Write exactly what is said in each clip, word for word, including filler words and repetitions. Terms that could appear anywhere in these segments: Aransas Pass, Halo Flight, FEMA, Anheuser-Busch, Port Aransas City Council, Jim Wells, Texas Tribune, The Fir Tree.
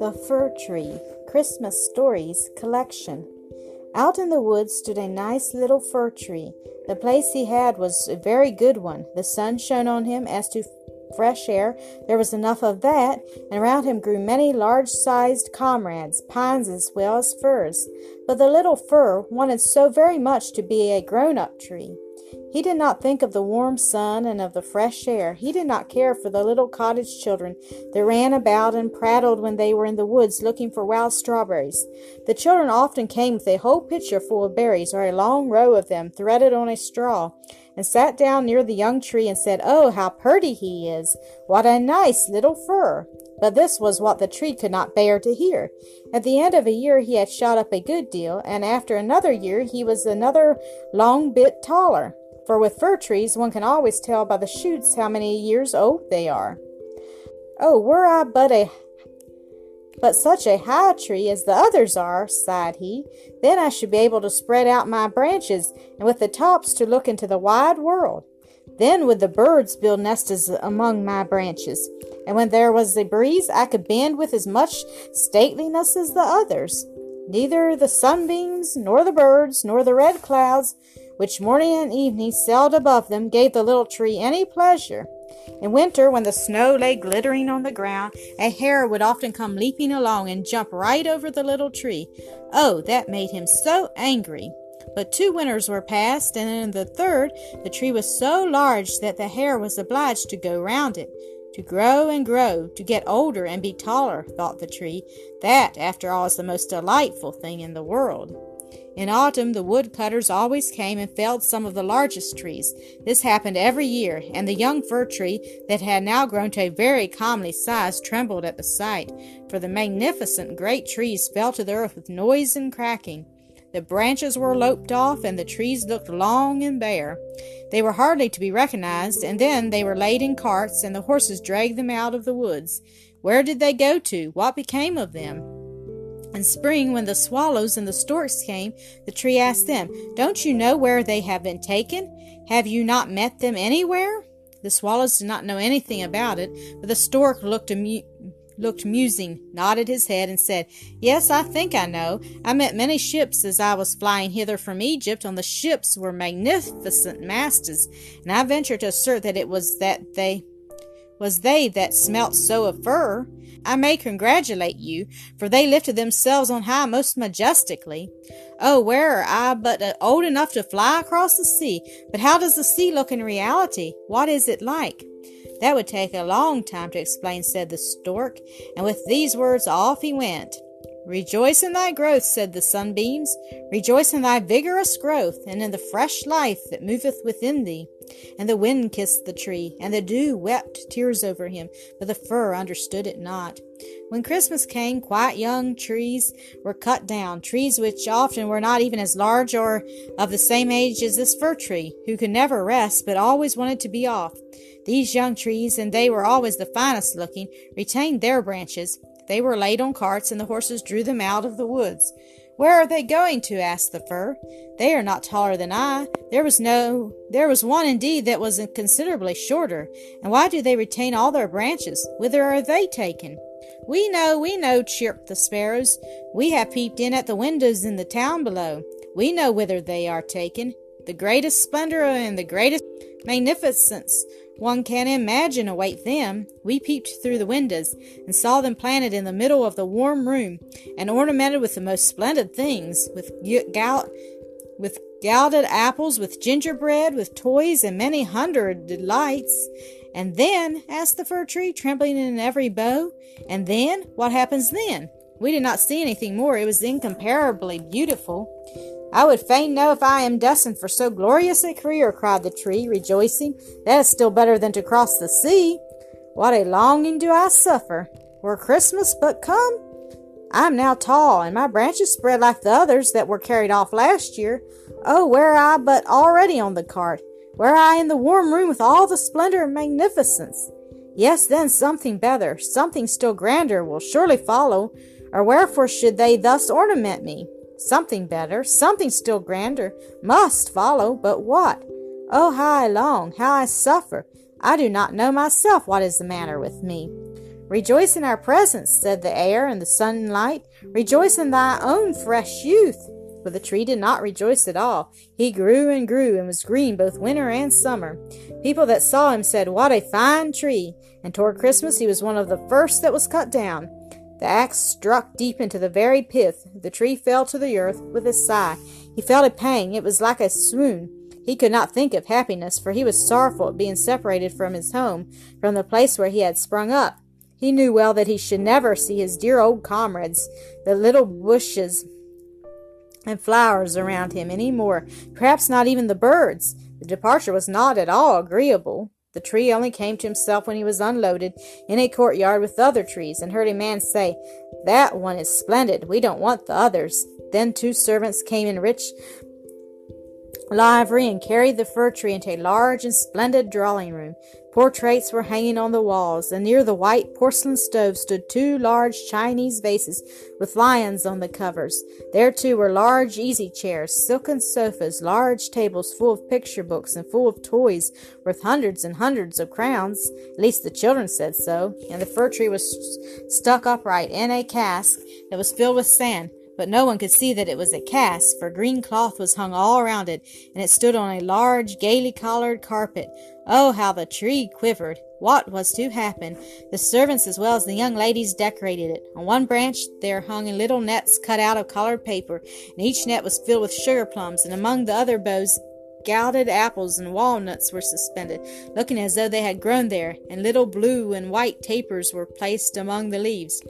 The Fir Tree, Christmas Stories Collection. Out in the woods stood a nice little fir tree. The place he had was a very good one. The sun shone on him as to fresh air. There was enough of that, and around him grew many large-sized comrades, pines as well as firs. But the little fir wanted so very much to be a grown-up tree. He did not think of the warm sun and of the fresh air. He did not care for the little cottage children that ran about and prattled when they were in the woods looking for wild strawberries. The children often came with a whole pitcher full of berries or a long row of them threaded on a straw, and sat down near the young tree and said, "Oh, how purty he is! What a nice little fir!" But this was what the tree could not bear to hear. At the end of a year he had shot up a good deal, and after another year he was another long bit taller. For with fir trees one can always tell by the shoots how many years old they are. "Oh, were I but a but such a high tree as the others are," sighed he, "then I should be able to spread out my branches, and with the tops to look into the wide world. Then would the birds build nests among my branches, and when there was a breeze I could bend with as much stateliness as the others. Neither the sunbeams, nor the birds, nor the red clouds, which morning and evening sailed above them, gave the little tree any pleasure. In winter, when the snow lay glittering on the ground, a hare would often come leaping along and jump right over the little tree. Oh, that made him so angry." But two winters were past, and in the third the tree was so large that the hare was obliged to go round it, to grow and grow, to get older and be taller, thought the tree. That, after all, is the most delightful thing in the world. In autumn the woodcutters always came and felled some of the largest trees. This happened every year, and the young fir tree that had now grown to a very comely size trembled at the sight, for the magnificent great trees fell to the earth with noise and cracking. The branches were loped off, and the trees looked long and bare. They were hardly to be recognized, and then they were laid in carts, and the horses dragged them out of the woods. Where did they go to? What became of them? In spring, when the swallows and the storks came, the tree asked them, "Don't you know where they have been taken? Have you not met them anywhere?" The swallows did not know anything about it, but the stork looked amused. looked musing, nodded his head, and said, "Yes, I think I know. I met many ships as I was flying hither from Egypt. On the ships were magnificent masters, and I venture to assert that it was that they was they that smelt so of fir. I may congratulate you, for they lifted themselves on high most majestically. Oh, were I but old enough to fly across the sea! But how does the sea look in reality? What is it like?" "That would take a long time to explain," said the stork, and with these words off he went. "Rejoice in thy growth," said the sunbeams. "Rejoice in thy vigorous growth, and in the fresh life that moveth within thee." And the wind kissed the tree, and the dew wept tears over him, but the fir understood it not. When Christmas came, quite young trees were cut down, trees which often were not even as large or of the same age as this fir tree, who could never rest but always wanted to be off. These young trees, and they were always the finest looking, retained their branches. They were laid on carts, and the horses drew them out of the woods. "Where are they going to?" asked the fir. "They are not taller than I. There was no, there was one indeed that was considerably shorter. And why do they retain all their branches? Whither are they taken?" "We know, we know," chirped the sparrows. "We have peeped in at the windows in the town below. We know whither they are taken. The greatest splendor and the greatest magnificence one can imagine await them. We peeped through the windows, and saw them planted in the middle of the warm room, and ornamented with the most splendid things, with gout, with gilded apples, with gingerbread, with toys, and many hundred delights." "And then?" asked the fir tree, trembling in every bough. "And then? What happens then?" "We did not see anything more. It was incomparably beautiful." "I would fain know if I am destined for so glorious a career," cried the tree, rejoicing. "That is still better than to cross the sea. What a longing do I suffer! Were Christmas but come! I am now tall, and my branches spread like the others that were carried off last year. Oh, were I but already on the cart! Were I in the warm room with all the splendor and magnificence! Yes, then something better, something still grander will surely follow, or wherefore should they thus ornament me? Something better, something still grander, must follow, but what? Oh, how I long, how I suffer! I do not know myself what is the matter with me." Rejoice in our presence, said the air and the sunlight. Rejoice in thy own fresh youth. But the tree did not rejoice at all. He grew and grew and was green both winter and summer. People that saw him said, "What a fine tree!" And toward Christmas he was one of the first that was cut down. The axe struck deep into the very pith. The tree fell to the earth with a sigh. He felt a pang. It was like a swoon. He could not think of happiness, for he was sorrowful at being separated from his home, from the place where he had sprung up. He knew well that he should never see his dear old comrades, the little bushes and flowers around him any more, perhaps not even the birds. The departure was not at all agreeable. The tree only came to himself when he was unloaded in a courtyard with other trees, and heard a man say, "That one is splendid. We don't want the others." Then two servants came in rich livery and carried the fir tree into a large and splendid drawing room. Portraits were hanging on the walls, and near the white porcelain stove stood two large Chinese vases with lions on the covers. There, too, were large easy chairs, silken sofas, large tables full of picture books and full of toys worth hundreds and hundreds of crowns. At least the children said so. And the fir tree was stuck upright in a cask that was filled with sand. But no one could see that it was a cask, for green cloth was hung all round it, and it stood on a large, gaily coloured carpet. Oh, how the tree quivered! What was to happen? The servants as well as the young ladies decorated it. On one branch there hung little nets cut out of coloured paper, and each net was filled with sugar plums, and among the other bows gilded apples and walnuts were suspended, looking as though they had grown there, and little blue and white tapers were placed among the leaves.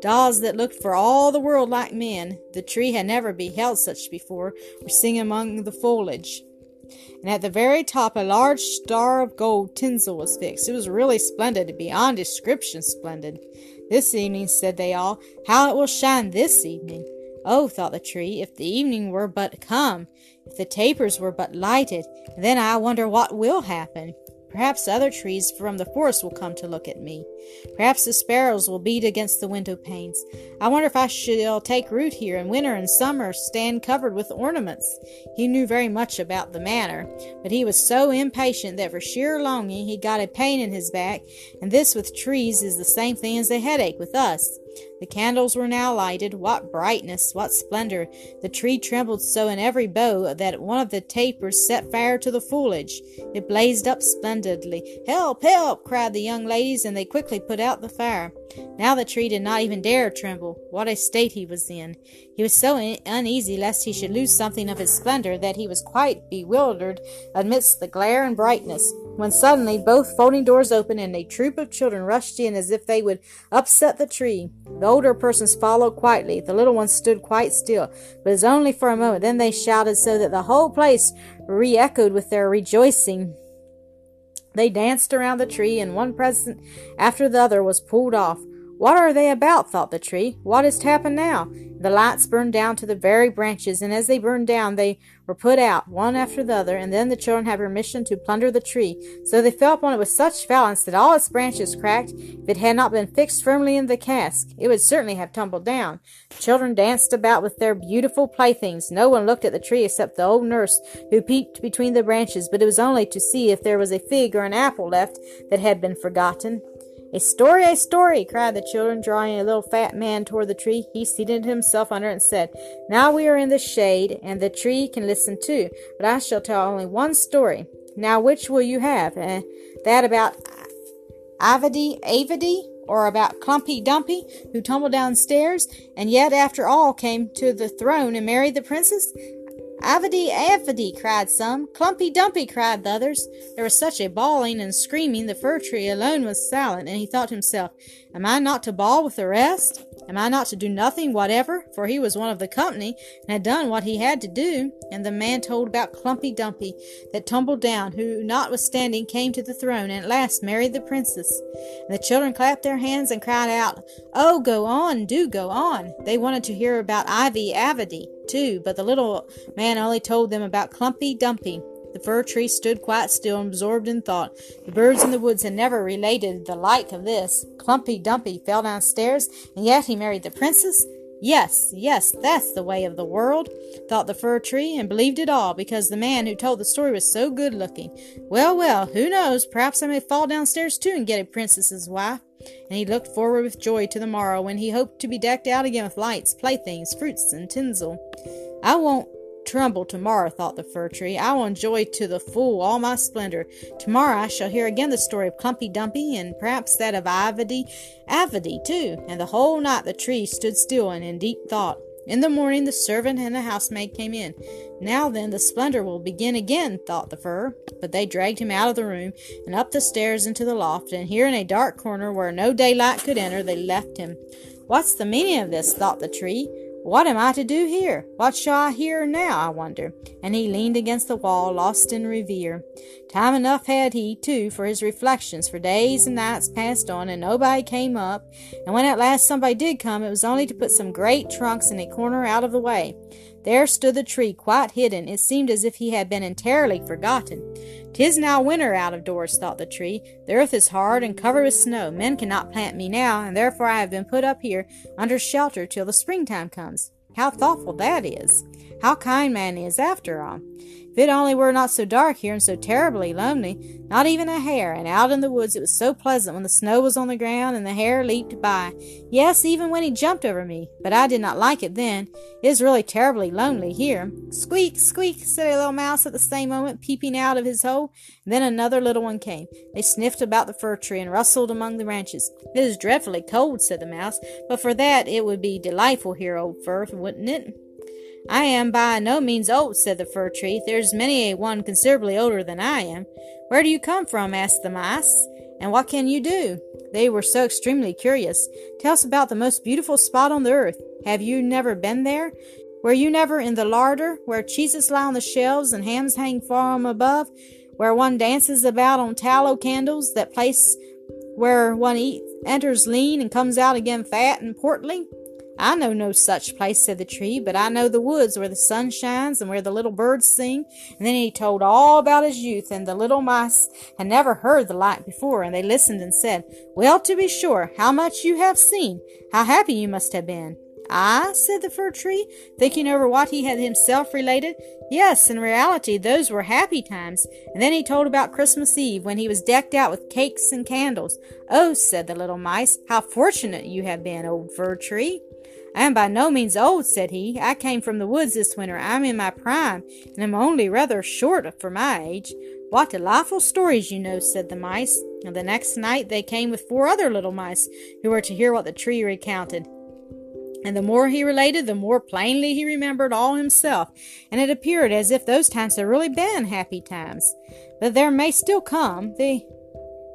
Dolls that looked for all the world like men, the tree had never beheld such before, were seen among the foliage. And at the very top a large star of gold tinsel was fixed. It was really splendid, beyond description splendid. "This evening," said they all, "how it will shine this evening!" Oh, thought the tree, if the evening were but come, if the tapers were but lighted, then I wonder what will happen. Perhaps other trees from the forest will come to look at me. Perhaps the sparrows will beat against the window panes. I wonder if I shall take root here in winter and summer, stand covered with ornaments. He knew very much about the matter, but he was so impatient that for sheer longing he got a pain in his back, and this with trees is the same thing as a headache with us. The candles were now lighted. What brightness! What splendor! The tree trembled so in every bough that one of the tapers set fire to the foliage. It blazed up splendidly. "Help! Help!" cried the young ladies, and they quickly put out the fire. Now the tree did not even dare tremble. What a state he was in! He was so uneasy lest he should lose something of his splendor that he was quite bewildered amidst the glare and brightness, when suddenly both folding doors opened and a troop of children rushed in as if they would upset the tree. The older persons followed quietly. The little ones stood quite still, but it was only for a moment. Then they shouted so that the whole place re-echoed with their rejoicing. They danced around the tree, and one present after the other was pulled off. "What are they about?" thought the tree. "What has happened now?" The lights burned down to the very branches, and as they burned down they were put out, one after the other, and then the children had permission to plunder the tree. So they fell upon it with such violence that all its branches cracked. If it had not been fixed firmly in the cask, it would certainly have tumbled down. The children danced about with their beautiful playthings. No one looked at the tree except the old nurse, who peeped between the branches, but it was only to see if there was a fig or an apple left that had been forgotten. "A story, a story!" cried the children, drawing a little fat man toward the tree. He seated himself under it and said, "Now we are in the shade, and the tree can listen too, but I shall tell only one story. Now which will you have? Eh, that about Avedy, Avedy, or about Clumpy Dumpy, who tumbled downstairs, and yet after all came to the throne and married the princess?" "Avedy, Avedy!" cried some. "Clumpy Dumpy!" cried the others. There was such a bawling and screaming, the fir tree alone was silent, and he thought to himself, "Am I not to bawl with the rest? Am I not to do nothing whatever?" For he was one of the company, and had done what he had to do. And the man told about Clumpy Dumpy, that tumbled down, who, notwithstanding, came to the throne, and at last married the princess. And the children clapped their hands and cried out, "Oh, go on, do go on!" They wanted to hear about Ivy Avedy too, but the little man only told them about Clumpy Dumpy. The fir tree stood quite still and absorbed in thought. The birds in the woods had never related the like of this. Clumpy Dumpy fell downstairs, and yet he married the princess? Yes, yes, that's the way of the world, thought the fir tree, and believed it all, because the man who told the story was so good looking. Well, well, who knows? Perhaps I may fall downstairs too and get a princess's wife. and he looked forward with joy to the morrow when he hoped to be decked out again with lights, playthings, fruits, and tinsel. "I won't tremble tomorrow," thought the fir tree. "I will enjoy to the full all my splendor. Tomorrow I shall hear again the story of Klumpy Dumpy, and perhaps that of Ivedy Avedy too." And the whole night the tree stood still and in deep thought. In the morning the servant and the housemaid came in. "Now then, the splendor will begin again," thought the fir. But they dragged him out of the room and up the stairs into the loft, and here in a dark corner where no daylight could enter, they left him. "What's the meaning of this?" thought the tree. "What am I to do here? What shall I hear now, I wonder?" And he leaned against the wall, lost in reverie. Time enough had he, too, for his reflections, for days and nights passed on, and nobody came up, and when at last somebody did come, it was only to put some great trunks in a corner out of the way. There stood the tree, quite hidden. It seemed as if he had been entirely forgotten. "'Tis now winter out of doors," thought the tree. "The earth is hard and covered with snow. Men cannot plant me now, and therefore I have been put up here under shelter till the springtime comes. How thoughtful that is! How kind man is, after all! If it only were not so dark here and so terribly lonely, not even a hare, and out in the woods it was so pleasant when the snow was on the ground and the hare leaped by. Yes, even when he jumped over me, but I did not like it then. It is really terribly lonely here." "Squeak, squeak," said a little mouse at the same moment, peeping out of his hole, and then another little one came. They sniffed about the fir tree and rustled among the branches. "It is dreadfully cold," said the mouse, "but for that it would be delightful here, old fir, wouldn't it?" "I am by no means old," said the fir tree. "There's many a one considerably older than I am." "Where do you come from?" asked the mice, "and what can you do?" They were so extremely curious. "Tell us about the most beautiful spot on the earth. Have you never been there? Were you never in the larder, where cheeses lie on the shelves and hams hang from above, where one dances about on tallow candles, that place where one eats, enters lean and comes out again fat and portly?" "I know no such place," said the tree, "but I know the woods where the sun shines and where the little birds sing." And then he told all about his youth, and the little mice had never heard the like before, and they listened and said, "Well, to be sure, how much you have seen! How happy you must have been!" "I?" said the fir tree, thinking over what he had himself related. "Yes, in reality, those were happy times." And then he told about Christmas Eve, when he was decked out with cakes and candles. "Oh," said the little mice, "how fortunate you have been, old fir tree!" "I am by no means old," said he. "I came from the woods this winter. I am in my prime, and am only rather short for my age." "What delightful stories you know," said the mice. And the next night they came with four other little mice, who were to hear what the tree recounted. And the more he related, the more plainly he remembered all himself, and it appeared as if those times had really been happy times. But there may still come the...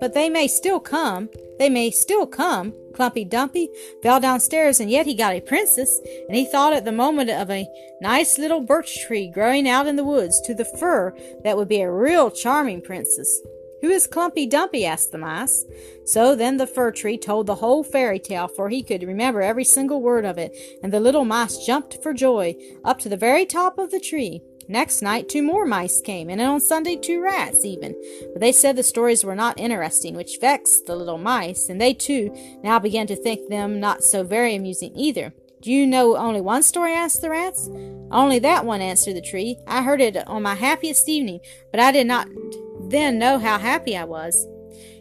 But they may still come, they may still come. Klumpy Dumpy fell downstairs, and yet he got a princess, and he thought at the moment of a nice little birch tree growing out in the woods to the fir that would be a real charming princess. "Who is Klumpy Dumpy?" asked the mice. So then the fir tree told the whole fairy tale, for he could remember every single word of it, and the little mice jumped for joy up to the very top of the tree. Next night two more mice came, and on Sunday two rats even, but they said the stories were not interesting, which vexed the little mice, and they too now began to think them not so very amusing either. "Do you know only one story?" asked the rats. "Only that one," answered the tree. "I heard it on my happiest evening, but I did not then know how happy I was."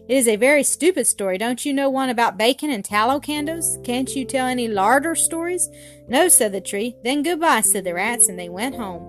"It is a very stupid story. Don't you know one about bacon and tallow candles? Can't you tell any larder stories?" "No," said the tree. "Then goodbye," said the rats, and they went home.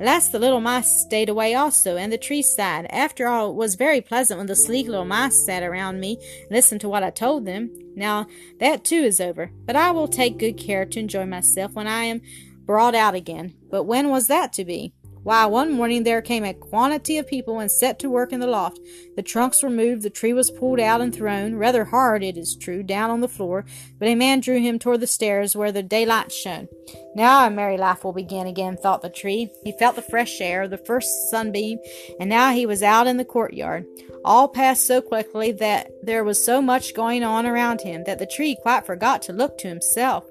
At last the little mice stayed away also, and the tree sighed. "After all, it was very pleasant when the sleek little mice sat around me and listened to what I told them. Now that too is over, but I will take good care to enjoy myself when I am brought out again." But when was that to be? Why, one morning there came a quantity of people and set to work in the loft. The trunks were moved, the tree was pulled out and thrown, rather hard, it is true, down on the floor, but a man drew him toward the stairs where the daylight shone. "Now a merry life will begin again," thought the tree. He felt the fresh air, the first sunbeam, and now he was out in the courtyard. All passed so quickly that there was so much going on around him that the tree quite forgot to look to himself.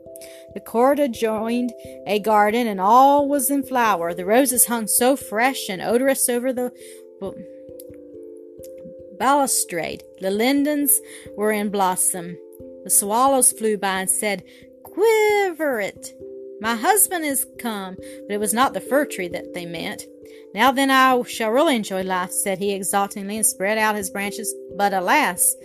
The corridor joined a garden, and all was in flower. The roses hung so fresh and odorous over the balustrade. The lindens were in blossom. The swallows flew by and said, "Quiver it! My husband is come," but it was not the fir tree that they meant. "Now then, I shall really enjoy life," said he exultingly, and spread out his branches. But alas!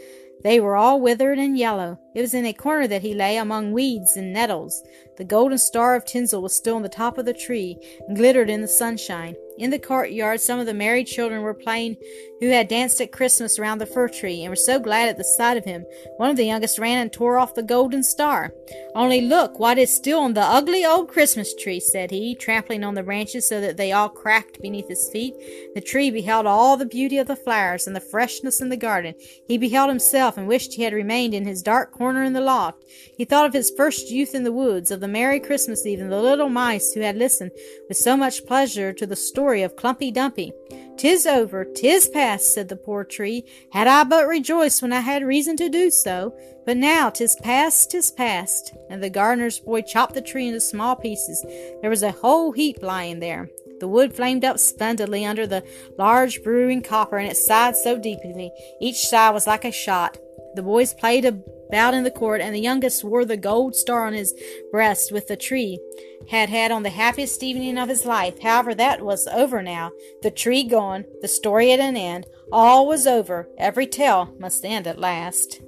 They were all withered and yellow. It was in a corner that he lay among weeds and nettles. The golden star of tinsel was still on the top of the tree and glittered in the sunshine. In the courtyard some of the merry children were playing who had danced at Christmas round the fir tree and were so glad at the sight of him. One of the youngest ran and tore off the golden star. "Only look what is still on the ugly old Christmas tree," said he, trampling on the branches so that they all cracked beneath his feet. The tree beheld all the beauty of the flowers and the freshness in the garden. He beheld himself and wished he had remained in his dark corner in the loft. He thought of his first youth in the woods, of the merry Christmas eve, and the little mice who had listened with so much pleasure to the story of Klumpy Dumpy. "'Tis over, 'tis past," said the poor tree. "Had I but rejoiced when I had reason to do so. But now 'tis past, 'tis past." And the gardener's boy chopped the tree into small pieces. There was a whole heap lying there. The wood flamed up splendidly under the large brewing copper, and it sighed so deeply. Each sigh was like a shot. The boys played about in the court, and the youngest wore the gold star on his breast with the tree had had on the happiest evening of his life. However, that was over now. The tree gone, the story at an end. All was over. Every tale must end at last.